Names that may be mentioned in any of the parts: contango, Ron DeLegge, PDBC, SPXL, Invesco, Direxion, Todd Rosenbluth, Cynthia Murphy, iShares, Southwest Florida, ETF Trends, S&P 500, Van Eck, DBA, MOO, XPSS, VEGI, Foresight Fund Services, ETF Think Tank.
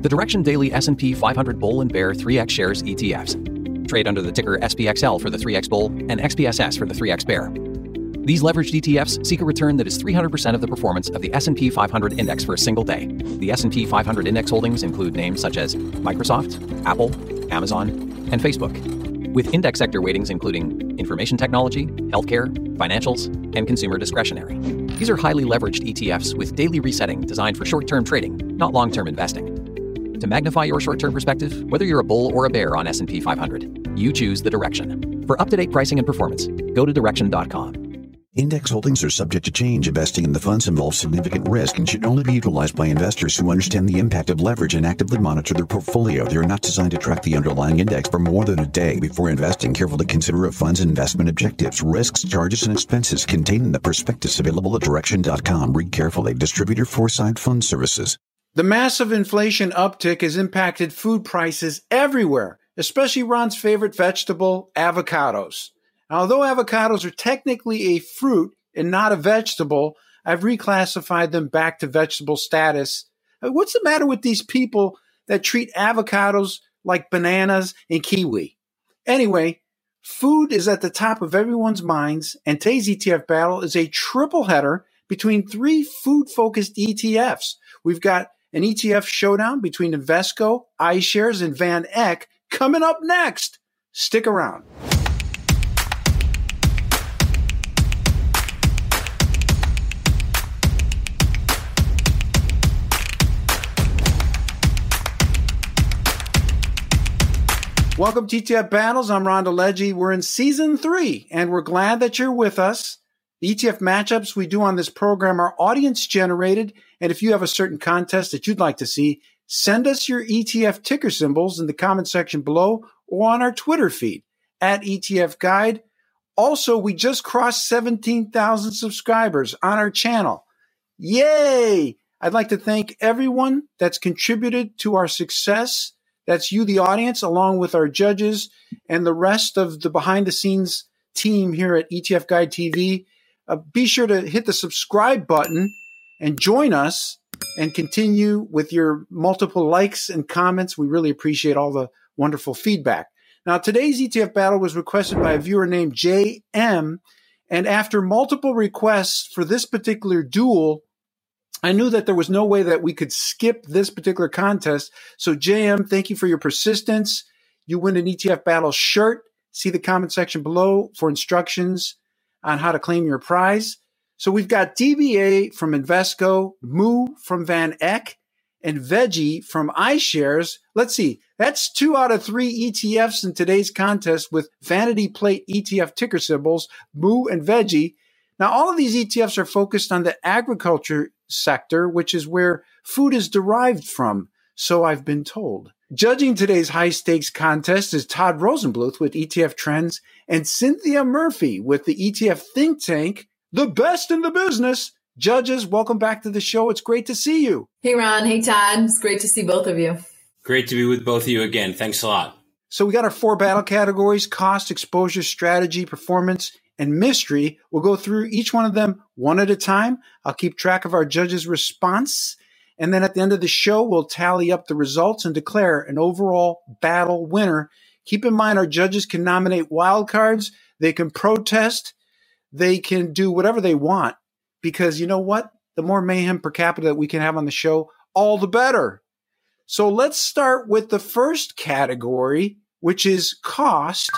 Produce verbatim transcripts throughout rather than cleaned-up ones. The Direxion Daily S and P five hundred Bull and Bear three X Shares E T Fs trade under the ticker S P X L for the three X Bull and X P S S for the three X Bear. These leveraged E T Fs seek a return that is three hundred percent of the performance of the S and P five hundred index for a single day. The S and P five hundred index holdings include names such as Microsoft, Apple, Amazon, and Facebook, with index sector weightings including information technology, healthcare, financials, and consumer discretionary. These are highly leveraged E T Fs with daily resetting designed for short-term trading, not long-term investing. To magnify your short-term perspective, whether you're a bull or a bear on S and P five hundred, you choose the Direxion. For up-to-date pricing and performance, go to Direxion dot com. Index holdings are subject to change. Investing in the funds involves significant risk and should only be utilized by investors who understand the impact of leverage and actively monitor their portfolio. They are not designed to track the underlying index for more than a day. Before investing, carefully consider a fund's investment objectives, risks, charges, and expenses contained in the prospectus available at Direxion dot com. Read carefully. Distributor Foresight Fund Services. The massive inflation uptick has impacted food prices everywhere, especially Ron's favorite vegetable, avocados. Although avocados are technically a fruit and not a vegetable, I've reclassified them back to vegetable status. What's the matter with these people that treat avocados like bananas and kiwi? Anyway, food is at the top of everyone's minds, and today's E T F battle is a triple header between three food-focused E T Fs. We've got an E T F showdown between Invesco, iShares, and Van Eck coming up next. Stick around. Welcome to E T F Battles. I'm Ron DeLegge. We're in season three, and we're glad that you're with us. The E T F matchups we do on this program are audience generated, and if you have a certain contest that you'd like to see, send us your E T F ticker symbols in the comment section below or on our Twitter feed at E T F Guide. Also, we just crossed seventeen thousand subscribers on our channel. Yay! I'd like to thank everyone that's contributed to our success. That's you, the audience, along with our judges and the rest of the behind-the-scenes team here at E T F Guide T V. Uh, be sure to hit the subscribe button and join us and continue with your multiple likes and comments. We really appreciate all the wonderful feedback. Now, today's E T F battle was requested by a viewer named J M, and after multiple requests for this particular duel, I knew that there was no way that we could skip this particular contest. So, J M, thank you for your persistence. You win an E T F battle shirt. See the comment section below for instructions on how to claim your prize. So we've got D B A from Invesco, M O O from Van Eck, and VEGI from iShares. Let's see. That's two out of three E T Fs in today's contest with vanity plate E T F ticker symbols, M O O and VEGI. Now, all of these E T Fs are focused on the agriculture sector, which is where food is derived from, so I've been told. Judging today's high-stakes contest is Todd Rosenbluth with E T F Trends and Cynthia Murphy with the E T F Think Tank, the best in the business. Judges, welcome back to the show. It's great to see you. Hey, Ron. Hey, Todd. It's great to see both of you. Great to be with both of you again. Thanks a lot. So we got our four battle categories: cost, exposure, strategy, performance, and mystery. We'll go through each one of them one at a time. I'll keep track of our judges' response. And then at the end of the show, we'll tally up the results and declare an overall battle winner. Keep in mind, our judges can nominate wildcards. They can protest. They can do whatever they want. Because you know what? The more mayhem per capita that we can have on the show, all the better. So let's start with the first category, which is cost.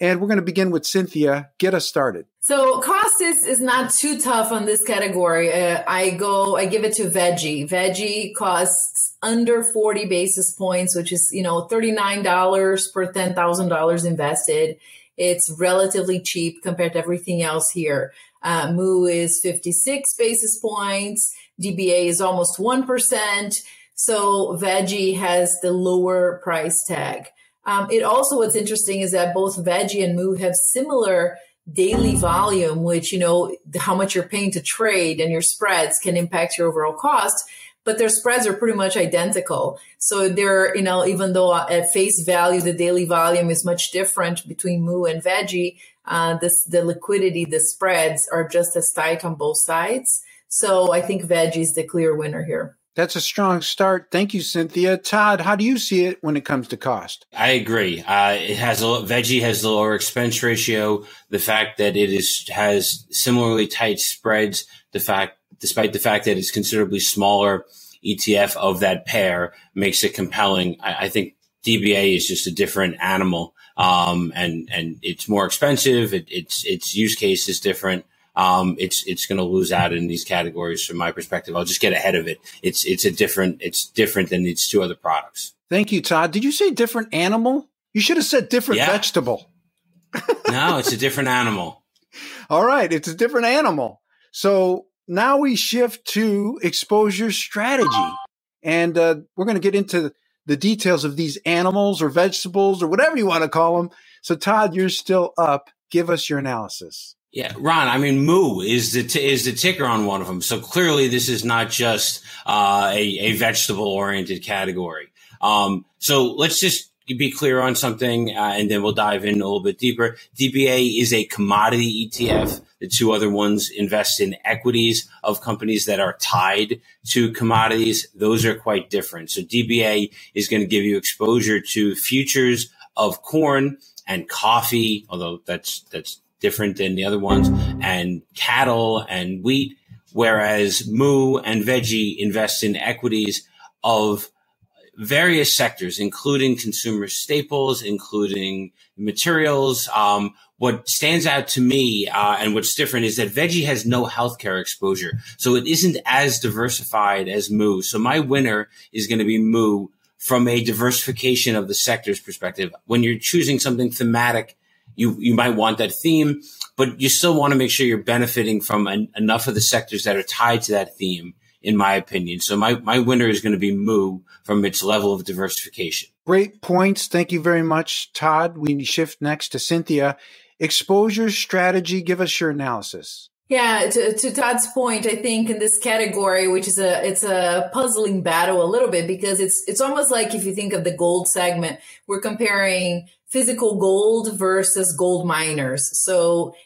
And we're going to begin with Cynthia. Get us started. So cost is, is not too tough on this category. Uh, I go, I give it to VEGI. VEGI costs under forty basis points, which is, you know, thirty-nine dollars per ten thousand dollars invested. It's relatively cheap compared to everything else here. Uh, M O O is fifty-six basis points. D B A is almost one percent. So VEGI has the lower price tag. Um, it also, what's interesting is that both VEGI and M O O have similar daily volume, which, you know, how much you're paying to trade and your spreads can impact your overall cost, but their spreads are pretty much identical. So they're, you know, even though at face value, the daily volume is much different between M O O and VEGI, uh, this, the liquidity, the spreads are just as tight on both sides. So I think VEGI is the clear winner here. That's a strong start. Thank you, Cynthia. Todd, how do you see it when it comes to cost? I agree. Uh, it has a VEGI has the lower expense ratio. The fact that it is has similarly tight spreads. The fact, despite the fact that it's considerably smaller E T F of that pair, makes it compelling. I, I think D B A is just a different animal, um, and and it's more expensive. It, it's its use case is different. Um, it's it's going to lose out in these categories from my perspective. I'll just get ahead of it. It's it's a different it's different than its two other products. Thank you, Todd. Did you say different animal? You should have said different yeah. vegetable. No, it's a different animal. All right, it's a different animal. So now we shift to exposure strategy, and uh, we're going to get into the details of these animals or vegetables or whatever you want to call them. So, Todd, you're still up. Give us your analysis. Yeah, Ron, I mean, M O O is the t- is the ticker on one of them. So clearly this is not just uh, a, a vegetable-oriented category. Um, so let's just be clear on something, uh, and then we'll dive in a little bit deeper. D B A is a commodity E T F. The two other ones invest in equities of companies that are tied to commodities. Those are quite different. So D B A is going to give you exposure to futures of corn and coffee, although that's that's different than the other ones, and cattle and wheat, whereas M O O and VEGI invest in equities of various sectors, including consumer staples, including materials. Um, what stands out to me, uh, and what's different is that VEGI has no healthcare exposure. So it isn't as diversified as M O O. So my winner is going to be M O O from a diversification of the sectors perspective. When you're choosing something thematic, You, you might want that theme, but you still want to make sure you're benefiting from an, enough of the sectors that are tied to that theme, in my opinion. So my, my winner is going to be M O O from its level of diversification. Great points. Thank you very much, Todd. We shift next to Cynthia. Exposure strategy, give us your analysis. Yeah, to, to Todd's point, I think in this category, which is a, it's a puzzling battle a little bit, because it's, it's almost like if you think of the gold segment, we're comparing physical gold versus gold miners. So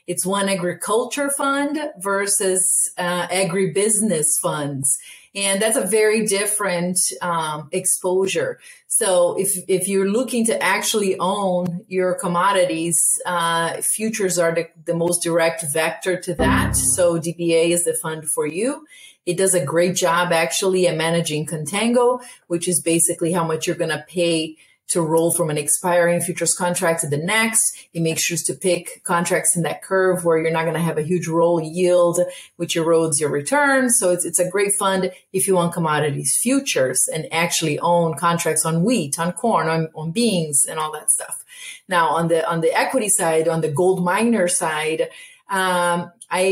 it's one agriculture fund versus uh, agribusiness funds. And that's a very different um, exposure. So if if you're looking to actually own your commodities, uh, futures are the, the most direct vector to that. So D B A is the fund for you. It does a great job actually at managing contango, which is basically how much you're going to pay to roll from an expiring futures contract to the next. It makes sure to pick contracts in that curve where you're not going to have a huge roll yield, which erodes your return. So it's it's a great fund if you want commodities futures and actually own contracts on wheat, on corn, on, on beans, and all that stuff. Now, on the on the equity side, on the gold miner side, um, I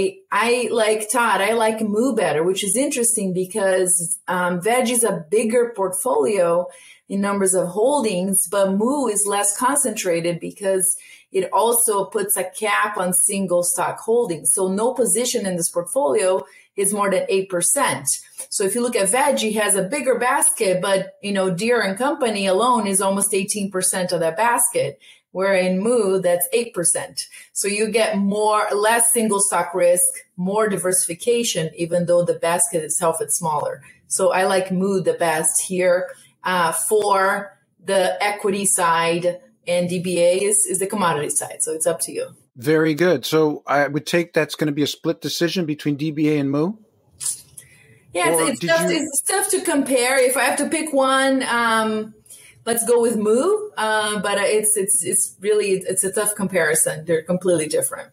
I like Todd, I like M O O better, which is interesting because um, VEGI is a bigger portfolio in numbers of holdings, but M O O is less concentrated because it also puts a cap on single stock holdings. So no position in this portfolio is more than eight percent. So if you look at VEGI, has a bigger basket, but you know, Deere and Company alone is almost eighteen percent of that basket, where in M O O, that's eight percent. So you get more, less single stock risk, more diversification, even though the basket itself is smaller. So I like M O O the best here. Uh, for the equity side, and D B A is, is the commodity side. So it's up to you. Very good. So I would take that's going to be a split decision between D B A and M O O? Yeah, or it's, it's, tough, you... it's tough to compare. If I have to pick one, um, let's go with M O O. Uh, but it's it's it's really, it's a tough comparison. They're completely different.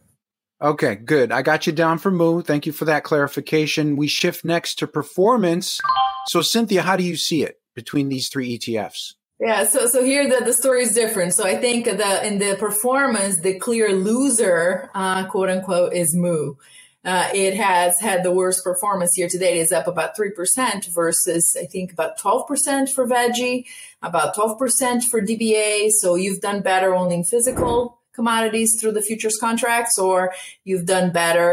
Okay, good. I got you down for M O O. Thank you for that clarification. We shift next to performance. So Cynthia, how do you see it between these three E T Fs? Yeah, so so here the, the story is different. So I think the in the performance, the clear loser, uh, quote unquote, is M O O. Uh, it has had the worst performance year to date. It's up about three percent versus, I think, about twelve percent for VEGI, about twelve percent for D B A. So you've done better owning physical commodities through the futures contracts, or you've done better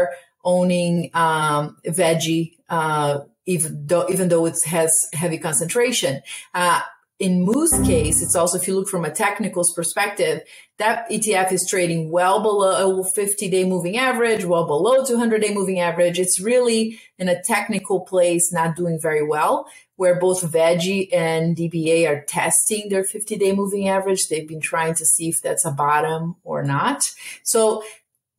owning um, VEGI, uh Even though, even though it has heavy concentration. Uh, In Moo's case, it's also, if you look from a technicals perspective, that E T F is trading well below fifty-day moving average, well below two hundred-day moving average. It's really in a technical place, not doing very well, where both VEGI and D B A are testing their fifty-day moving average. They've been trying to see if that's a bottom or not. So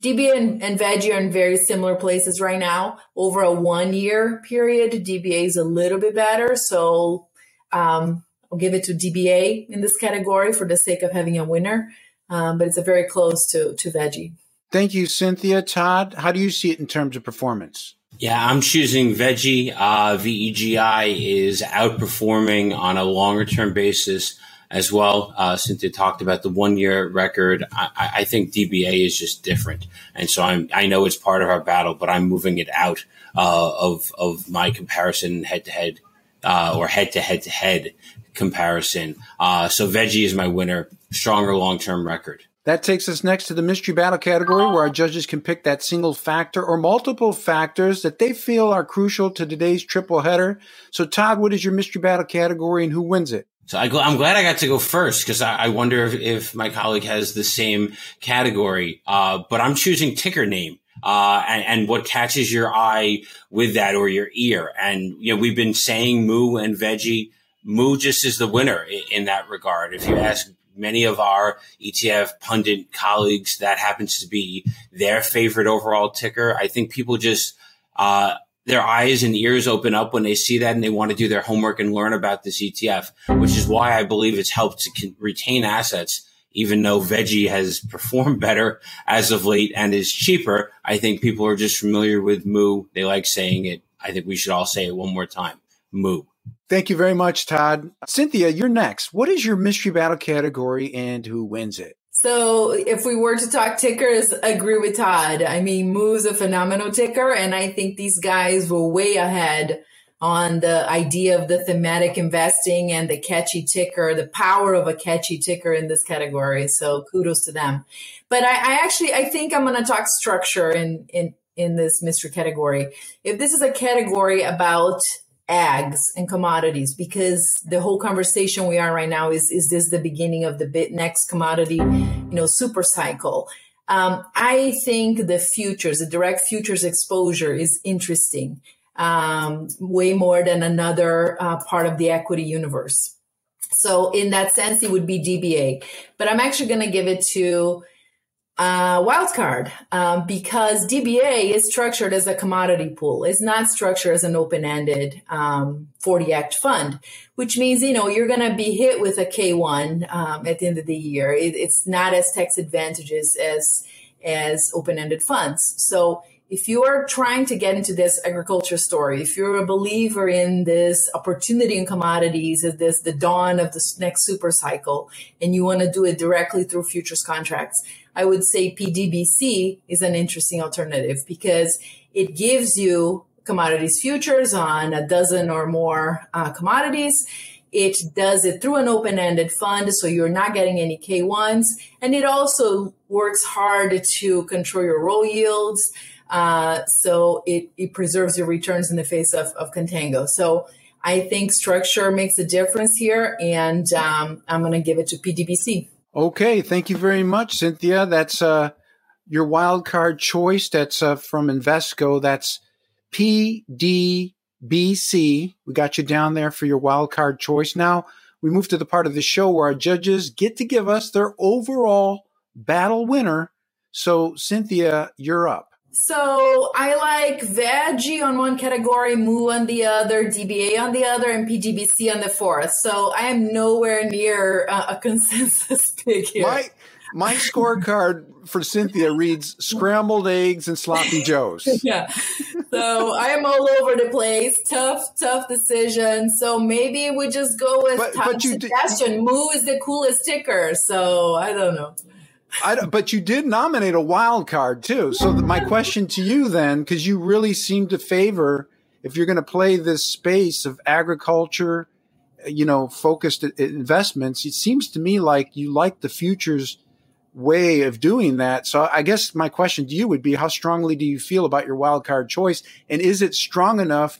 D B A and, and VEGI are in very similar places right now. Over a one-year period, D B A is a little bit better. So um I'll give it to D B A in this category for the sake of having a winner, um, but it's a very close to, to VEGI. Thank you, Cynthia. Todd, how do you see it in terms of performance? Yeah, I'm choosing VEGI. Uh, V E G I is outperforming on a longer-term basis as well. Uh, Cynthia talked about the one-year record. I, I think D B A is just different. And so I'm, I know it's part of our battle, but I'm moving it out uh, of, of my comparison head-to-head uh, or head-to-head-to-head. comparison. Uh, so VEGI is my winner, stronger long-term record. That takes us next to the mystery battle category, where our judges can pick that single factor or multiple factors that they feel are crucial to today's triple header. So Todd, what is your mystery battle category and who wins it? So I go, I'm glad I got to go first because I, I wonder if, if my colleague has the same category, uh, but I'm choosing ticker name. Uh, and, and what catches your eye with that or your ear. And, you know, we've been saying Moo and VEGI. Moo just is the winner in that regard. If you ask many of our E T F pundit colleagues, that happens to be their favorite overall ticker. I think people just, uh, their eyes and ears open up when they see that and they want to do their homework and learn about this E T F, which is why I believe it's helped to retain assets. Even though VEGI has performed better as of late and is cheaper, I think people are just familiar with Moo. They like saying it. I think we should all say it one more time. Moo. Thank you very much, Todd. Cynthia, you're next. What is your mystery battle category and who wins it? So if we were to talk tickers, I agree with Todd. I mean, Moo's a phenomenal ticker, and I think these guys were way ahead on the idea of the thematic investing and the catchy ticker, the power of a catchy ticker in this category. So kudos to them. But I, I actually, I think I'm going to talk structure in, in, in this mystery category. If this is a category about ags and commodities, because the whole conversation we are right now is, is this the beginning of the bit next commodity, you know, super cycle? Um, I think the futures, the direct futures exposure is interesting, um, way more than another uh, part of the equity universe. So in that sense, it would be D B A, but I'm actually going to give it to Uh, wildcard, um, because D B A is structured as a commodity pool. It's not structured as an open-ended, um, forty act fund, which means, you know, you're going to be hit with a K one, um, at the end of the year. It, it's not as tax advantageous as, as open-ended funds. So if you are trying to get into this agriculture story, if you're a believer in this opportunity in commodities as this, the dawn of this next super cycle, and you want to do it directly through futures contracts, I would say P D B C is an interesting alternative because it gives you commodities futures on a dozen or more uh, commodities. It does it through an open-ended fund, so you're not getting any K ones. And it also works hard to control your roll yields, uh, so it, it preserves your returns in the face of, of contango. So I think structure makes a difference here, and um, I'm going to give it to P D B C. Okay, thank you very much, Cynthia. That's uh, your wild card choice. That's uh, from Invesco. That's P D B C. We got you down there for your wild card choice. Now we move to the part of the show where our judges get to give us their overall battle winner. So, Cynthia, you're up. So I like VEGI on one category, Moo on the other, D B A on the other, and P D B C on the fourth. So I am nowhere near uh, a consensus pick here. My, my scorecard for Cynthia reads scrambled eggs and sloppy joes. Yeah. So I am all over the place. Tough, tough decision. So maybe we just go with but, Tom's but you suggestion. Did, Moo is the coolest ticker. So I don't know. I, but you did nominate a wild card, too. So the, my question to you then, because you really seem to favor, if you're going to play this space of agriculture, you know, focused investments, it seems to me like you like the futures way of doing that. So I guess my question to you would be, how strongly do you feel about your wild card choice? And is it strong enough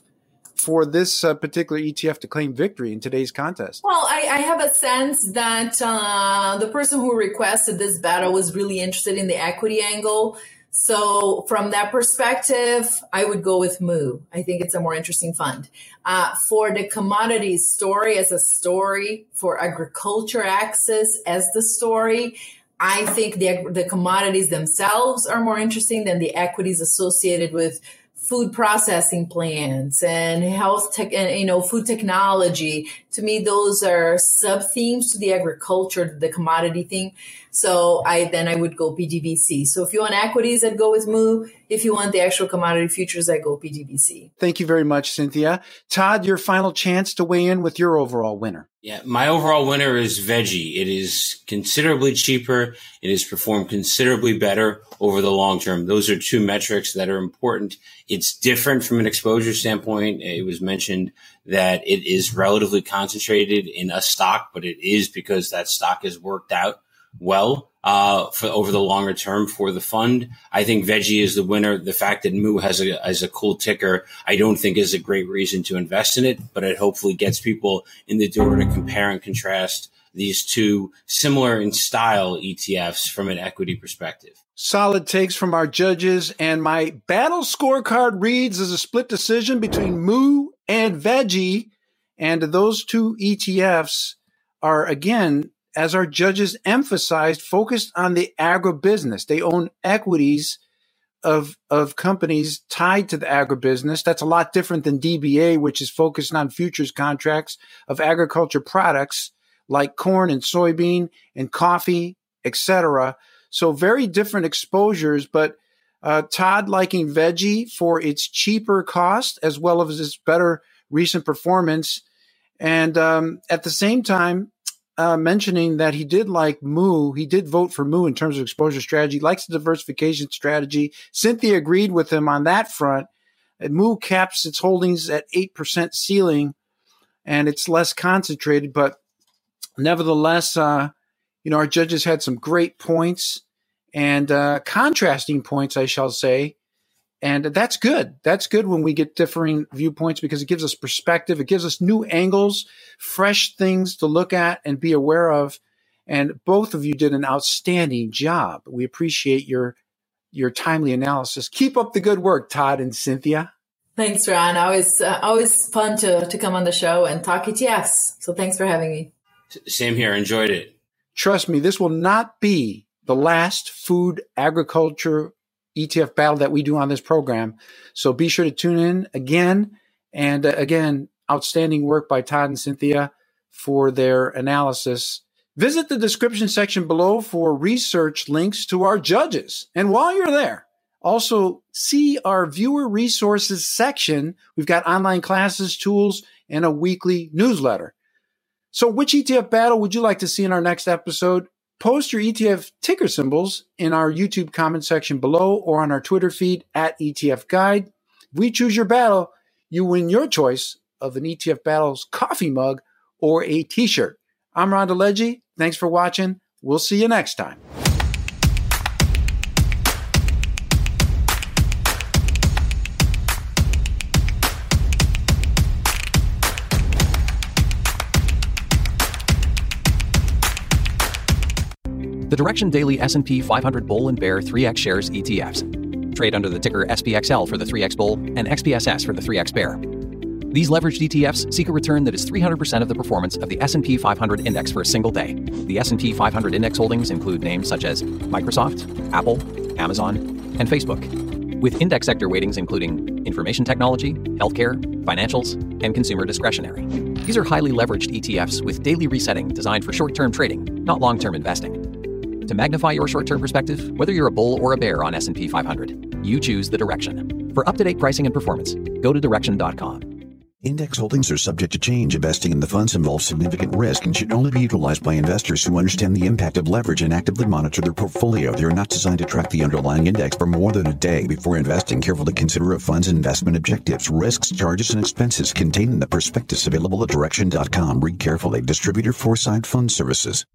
for this uh, particular E T F to claim victory in today's contest? Well, I, I have a sense that uh, the person who requested this battle was really interested in the equity angle. So from that perspective, I would go with M O O. I think it's a more interesting fund. Uh, for the commodities story as a story, for agriculture access as the story, I think the, the commodities themselves are more interesting than the equities associated with food processing plants and health tech and, you know, food technology. To me, those are sub themes to the agriculture, the commodity thing. So I, then I would go P D B C. So if you want equities, I'd go with M O O. If you want the actual commodity futures, I go P D B C. Thank you very much, Cynthia. Todd, your final chance to weigh in with your overall winner. Yeah, my overall winner is VEGI. It is considerably cheaper. It has performed considerably better over the long term. Those are two metrics that are important. It's different from an exposure standpoint. It was mentioned that it is relatively concentrated in a stock, but it is because that stock has worked out well uh for over the longer term for the fund. I think VEGI is the winner. The fact that M O O has a as a cool ticker, I don't think is a great reason to invest in it, but it hopefully gets people in the door to compare and contrast these two similar in style E T Fs from an equity perspective. Solid takes from our judges, and my battle scorecard reads as a split decision between M O O and VEGI, and those two E T Fs are, again, as our judges emphasized, focused on the agribusiness. They own equities of, of companies tied to the agribusiness. That's a lot different than D B A, which is focused on futures contracts of agriculture products like corn and soybean and coffee, et cetera. So very different exposures, but uh, Todd liking VEGI for its cheaper cost as well as its better recent performance. And um, at the same time, Uh, mentioning that he did like M O O. He did vote for M O O in terms of exposure strategy, likes the diversification strategy. Cynthia agreed with him on that front. And M O O caps its holdings at eight percent ceiling, and it's less concentrated. But nevertheless, uh, you know, our judges had some great points and uh, contrasting points, I shall say. And that's good. That's good when we get differing viewpoints because it gives us perspective. It gives us new angles, fresh things to look at and be aware of. And both of you did an outstanding job. We appreciate your your timely analysis. Keep up the good work, Todd and Cynthia. Thanks, Ron. Always, uh, always fun to, to come on the show and talk E T Fs. So thanks for having me. Same here. Enjoyed it. Trust me, this will not be the last food agriculture E T F battle that we do on this program. So be sure to tune in again. And uh, again, outstanding work by Todd and Cynthia for their analysis. Visit the description section below for research links to our judges. And while you're there, also see our viewer resources section. We've got online classes, tools, and a weekly newsletter. So which E T F battle would you like to see in our next episode? Post your E T F ticker symbols in our YouTube comment section below or on our Twitter feed at E T F Guide. If we choose your battle, you win your choice of an E T F Battles coffee mug or a t-shirt. I'm Ron DeLegge. Thanks for watching. We'll see you next time. The Direxion Daily S and P five hundred Bull and Bear three X Shares E T Fs trade under the ticker S P X L for the three X Bull and X P S S for the three X Bear. These leveraged E T Fs seek a return that is three hundred percent of the performance of the S and P five hundred Index for a single day. The S and P five hundred Index holdings include names such as Microsoft, Apple, Amazon, and Facebook, with index sector weightings including information technology, healthcare, financials, and consumer discretionary. These are highly leveraged E T Fs with daily resetting designed for short-term trading, not long-term investing. To magnify your short-term perspective, whether you're a bull or a bear on S and P five hundred, you choose the Direxion. For up-to-date pricing and performance, go to Direxion dot com. Index holdings are subject to change. Investing in the funds involves significant risk and should only be utilized by investors who understand the impact of leverage and actively monitor their portfolio. They are not designed to track the underlying index for more than a day before investing. Carefully consider a fund's investment objectives, risks, charges, and expenses contained in the prospectus available at Direxion dot com. Read carefully. Distributor Foresight Fund Services.